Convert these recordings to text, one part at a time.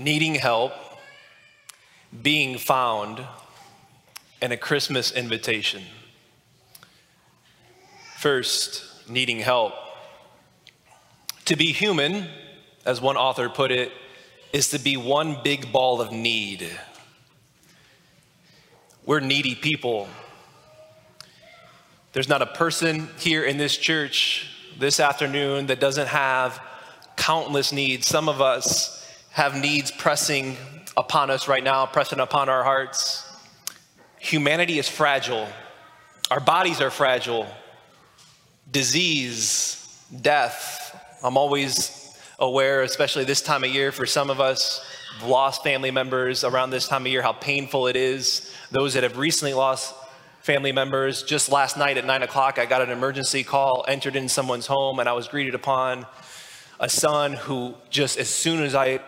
needing help, being found, and a Christmas invitation. First, needing help. To be human, as one author put it, is to be one big ball of need. We're needy people. There's not a person here in this church this afternoon that doesn't have countless needs. Some of us have needs pressing upon us right now, pressing upon our hearts. Humanity is fragile. Our bodies are fragile. Disease, death. I'm always aware, especially this time of year, for some of us, lost family members around this time of year, how painful it is. Those that have recently lost family members, just last night at 9 o'clock, I got an emergency call, entered in someone's home, and I was greeted upon a son who just as soon as I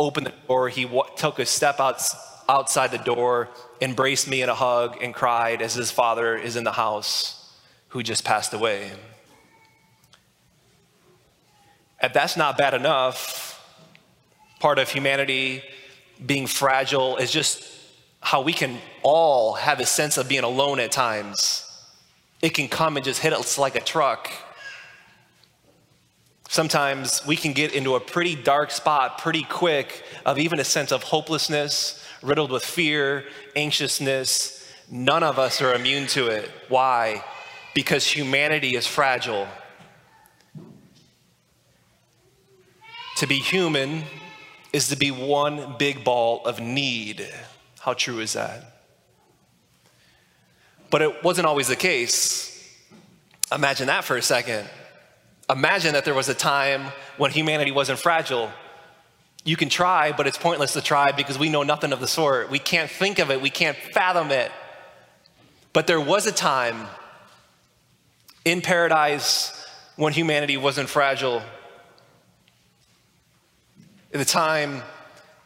opened the door, he took a step outside the door, embraced me in a hug, and cried as his father is in the house, who just passed away. If that's not bad enough, part of humanity being fragile is just how we can all have a sense of being alone at times. It can come and just hit us like a truck. Sometimes we can get into a pretty dark spot pretty quick of even a sense of hopelessness, riddled with fear, anxiousness. None of us are immune to it. Why? Because humanity is fragile. To be human is to be one big ball of need. How true is that? But it wasn't always the case. Imagine that for a second. Imagine that there was a time when humanity wasn't fragile. You can try, but it's pointless to try because we know nothing of the sort. We can't think of it. We can't fathom it. But there was a time in paradise when humanity wasn't fragile. At the time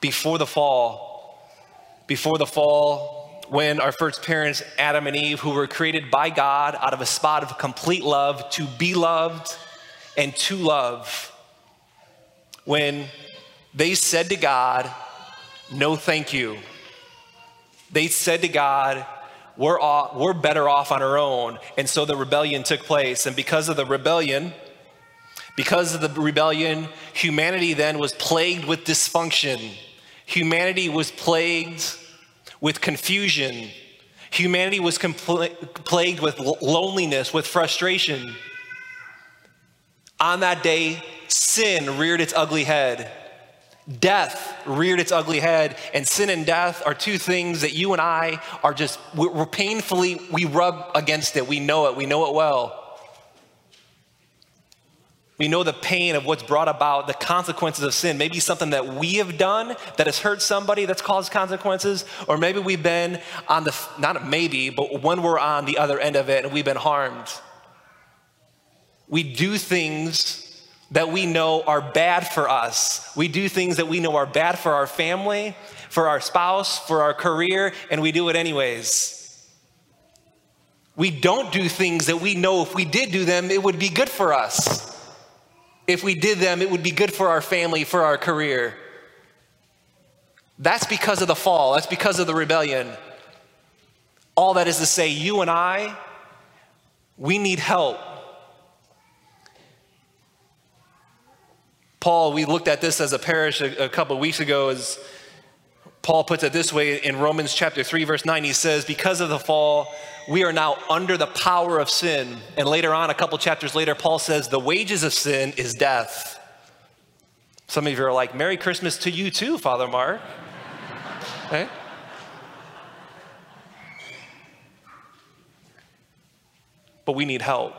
before the fall, when our first parents, Adam and Eve, who were created by God out of a spot of complete love, to be loved and to love, when they said to God, no thank you. They said to God, we're better off on our own. And so the rebellion took place. And because of the rebellion, humanity then was plagued with dysfunction. Humanity was plagued with confusion. Humanity was plagued with loneliness, with frustration. On that day, sin reared its ugly head. Death reared its ugly head, and sin and death are two things that you and I are just, we rub against it. We know it well. We know the pain of what's brought about, the consequences of sin. Maybe something that we have done that has hurt somebody, that's caused consequences, or maybe we've been on the, not maybe, but when we're on the other end of it and we've been harmed. We do things that we know are bad for us. We do things that we know are bad for our family, for our spouse, for our career, and we do it anyways. We don't do things that we know if we did do them, it would be good for us. If we did them, it would be good for our family, for our career. That's because of the fall. That's because of the rebellion. All that is to say, you and I, we need help. Paul, we looked at this as a parish a couple of weeks ago, as Paul puts it this way in Romans chapter 3, verse 9, he says, because of the fall, we are now under the power of sin. And later on, a couple chapters later, Paul says, the wages of sin is death. Some of you are like, Merry Christmas to you too, Father Mark. Right? But we need help.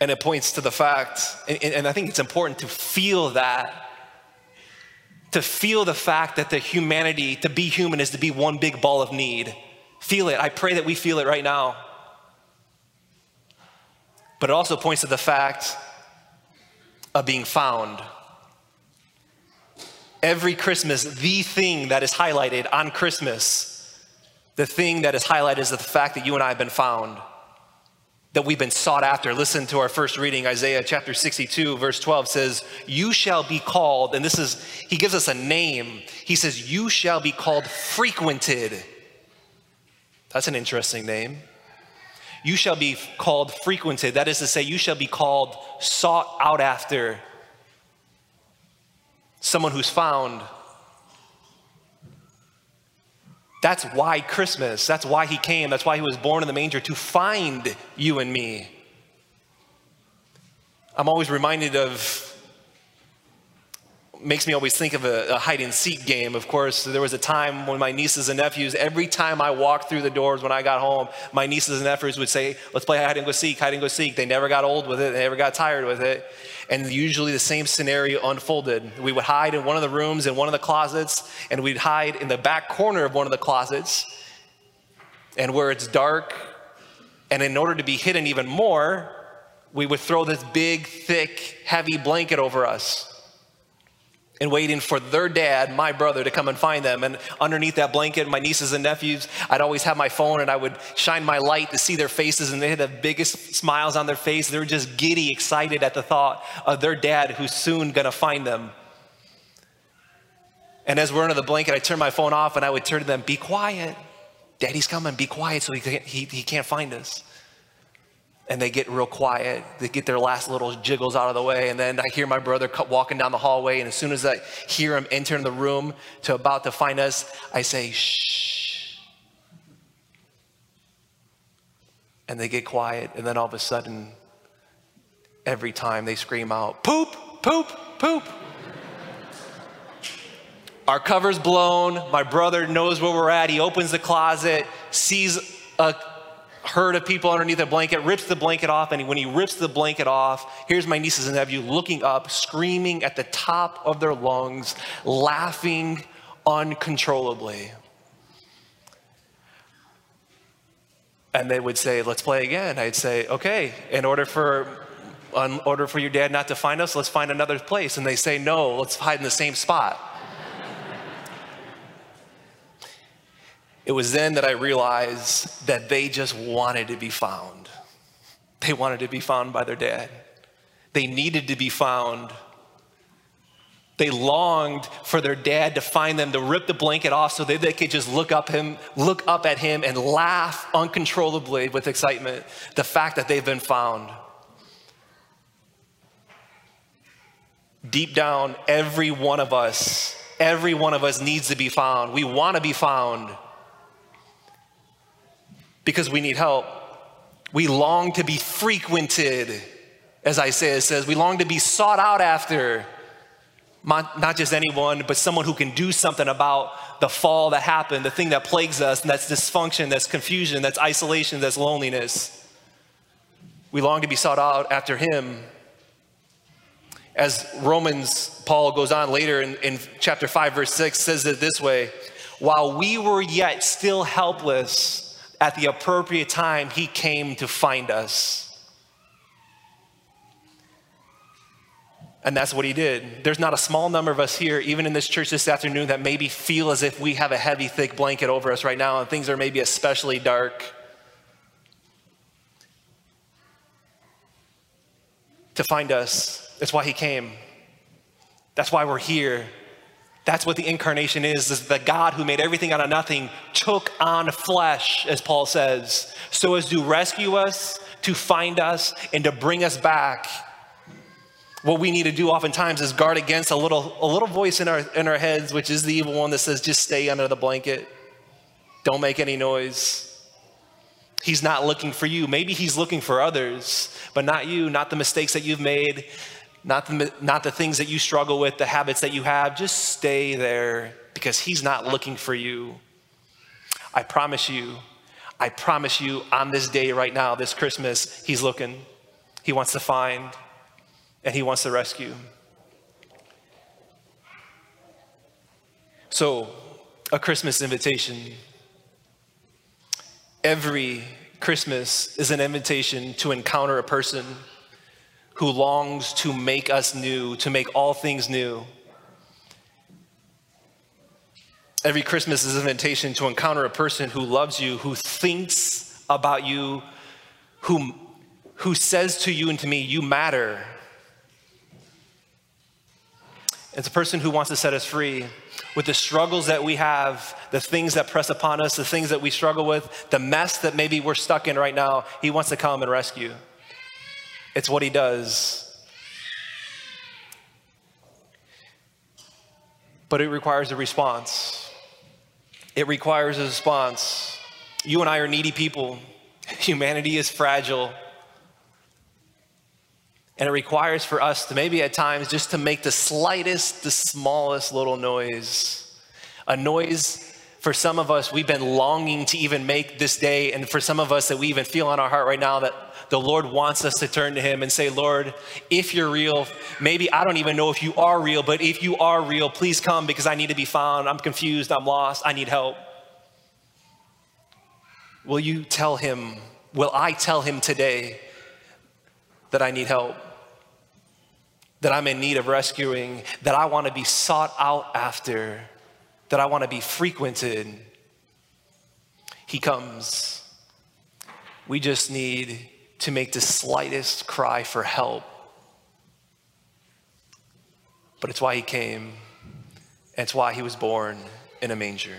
And it points to the fact, and I think it's important to feel that, to feel the fact that the humanity, to be human is to be one big ball of need. Feel it. I pray that we feel it right now. But it also points to the fact of being found. Every Christmas, the thing that is highlighted on Christmas, the thing that is highlighted is the fact that you and I have been found. that we've been sought after. Listen to our first reading, Isaiah chapter 62, verse 12 says, you shall be called, and this is, he gives us a name. He says, you shall be called frequented. That's an interesting name. You shall be called frequented. That is to say, you shall be called sought out after. Someone who's found. That's why Christmas, that's why he came, that's why he was born in the manger, to find you and me. I'm always reminded of, makes me always think of a hide-and-seek game. Of course, there was a time when my nieces and nephews, every time I walked through the doors when I got home, my nieces and nephews would say, let's play hide-and-go-seek, hide-and-go-seek. They never got old with it, they never got tired with it. And usually the same scenario unfolded. We would hide in one of the rooms, in one of the closets, and we'd hide in the back corner of one of the closets, and where it's dark. And in order to be hidden even more, we would throw this big, thick, heavy blanket over us, and waiting for their dad, my brother, to come and find them. And underneath that blanket, my nieces and nephews, I'd always have my phone and I would shine my light to see their faces, and they had the biggest smiles on their face. They were just giddy, excited at the thought of their dad who's soon gonna find them. And as we're under the blanket, I turned my phone off and I would turn to them, be quiet, daddy's coming, be quiet so he can't find us. And they get real quiet. They get their last little jiggles out of the way. And then I hear my brother walking down the hallway. And as soon as I hear him entering the room to about to find us, I say, shh. And they get quiet. And then all of a sudden, every time they scream out, poop, poop, poop. Our cover's blown. My brother knows where we're at. He opens the closet, sees a herd of people underneath the blanket, rips the blanket off, and when he rips the blanket off, here's my nieces and nephews looking up, screaming at the top of their lungs, laughing uncontrollably. And they would say, let's play again. I'd say, okay, in order for your dad not to find us, let's find another place. And they say, no, let's hide in the same spot. It was then that I realized that they just wanted to be found. They wanted to be found by their dad. They needed to be found. They longed for their dad to find them, to rip the blanket off so they could just look up at him and laugh uncontrollably with excitement, the fact that they've been found. Deep down, every one of us needs to be found. We want to be found. Because we need help. We long to be frequented, as Isaiah says. We long to be sought out after. Not just anyone, but someone who can do something about the fall that happened, the thing that plagues us, and that's dysfunction, that's confusion, that's isolation, that's loneliness. We long to be sought out after him. As Romans, Paul goes on later in chapter 5, verse 6, says it this way, while we were yet still helpless, at the appropriate time, he came to find us. And that's what he did. There's not a small number of us here, even in this church this afternoon, that maybe feel as if we have a heavy, thick blanket over us right now, and things are maybe especially dark. To find us, that's why he came. That's why we're here. That's what the incarnation is the God who made everything out of nothing took on flesh, as Paul says, so as to rescue us, to find us, and to bring us back. What we need to do oftentimes is guard against a little voice in our heads, which is the evil one that says, just stay under the blanket. Don't make any noise. He's not looking for you. Maybe he's looking for others, but not you, not the mistakes that you've made, not the things that you struggle with, the habits that you have. Just stay there because he's not looking for you. I promise you on this day right now, this Christmas, he's looking. He wants to find and he wants to rescue. So, a Christmas invitation. Every Christmas is an invitation to encounter a person who longs to make us new, to make all things new. Every Christmas is an invitation to encounter a person who loves you, who thinks about you, who who says to you and to me, you matter. It's a person who wants to set us free with the struggles that we have, the things that press upon us, the things that we struggle with, the mess that maybe we're stuck in right now. He wants to come and rescue. It's what he does. But it requires a response. It requires a response. You and I are needy people. Humanity is fragile. And it requires for us to maybe at times just to make the slightest, the smallest little noise. A noise for some of us we've been longing to even make this day, and for some of us that we even feel on our heart right now that the Lord wants us to turn to him and say, Lord, if you're real, maybe I don't even know if you are real, but if you are real, please come because I need to be found. I'm confused, I'm lost, I need help. Will you tell him, will I tell him today that I need help? That I'm in need of rescuing, that I want to be sought out after, that I want to be frequented. He comes. We just need to make the slightest cry for help. But it's why he came. It's why he was born in a manger.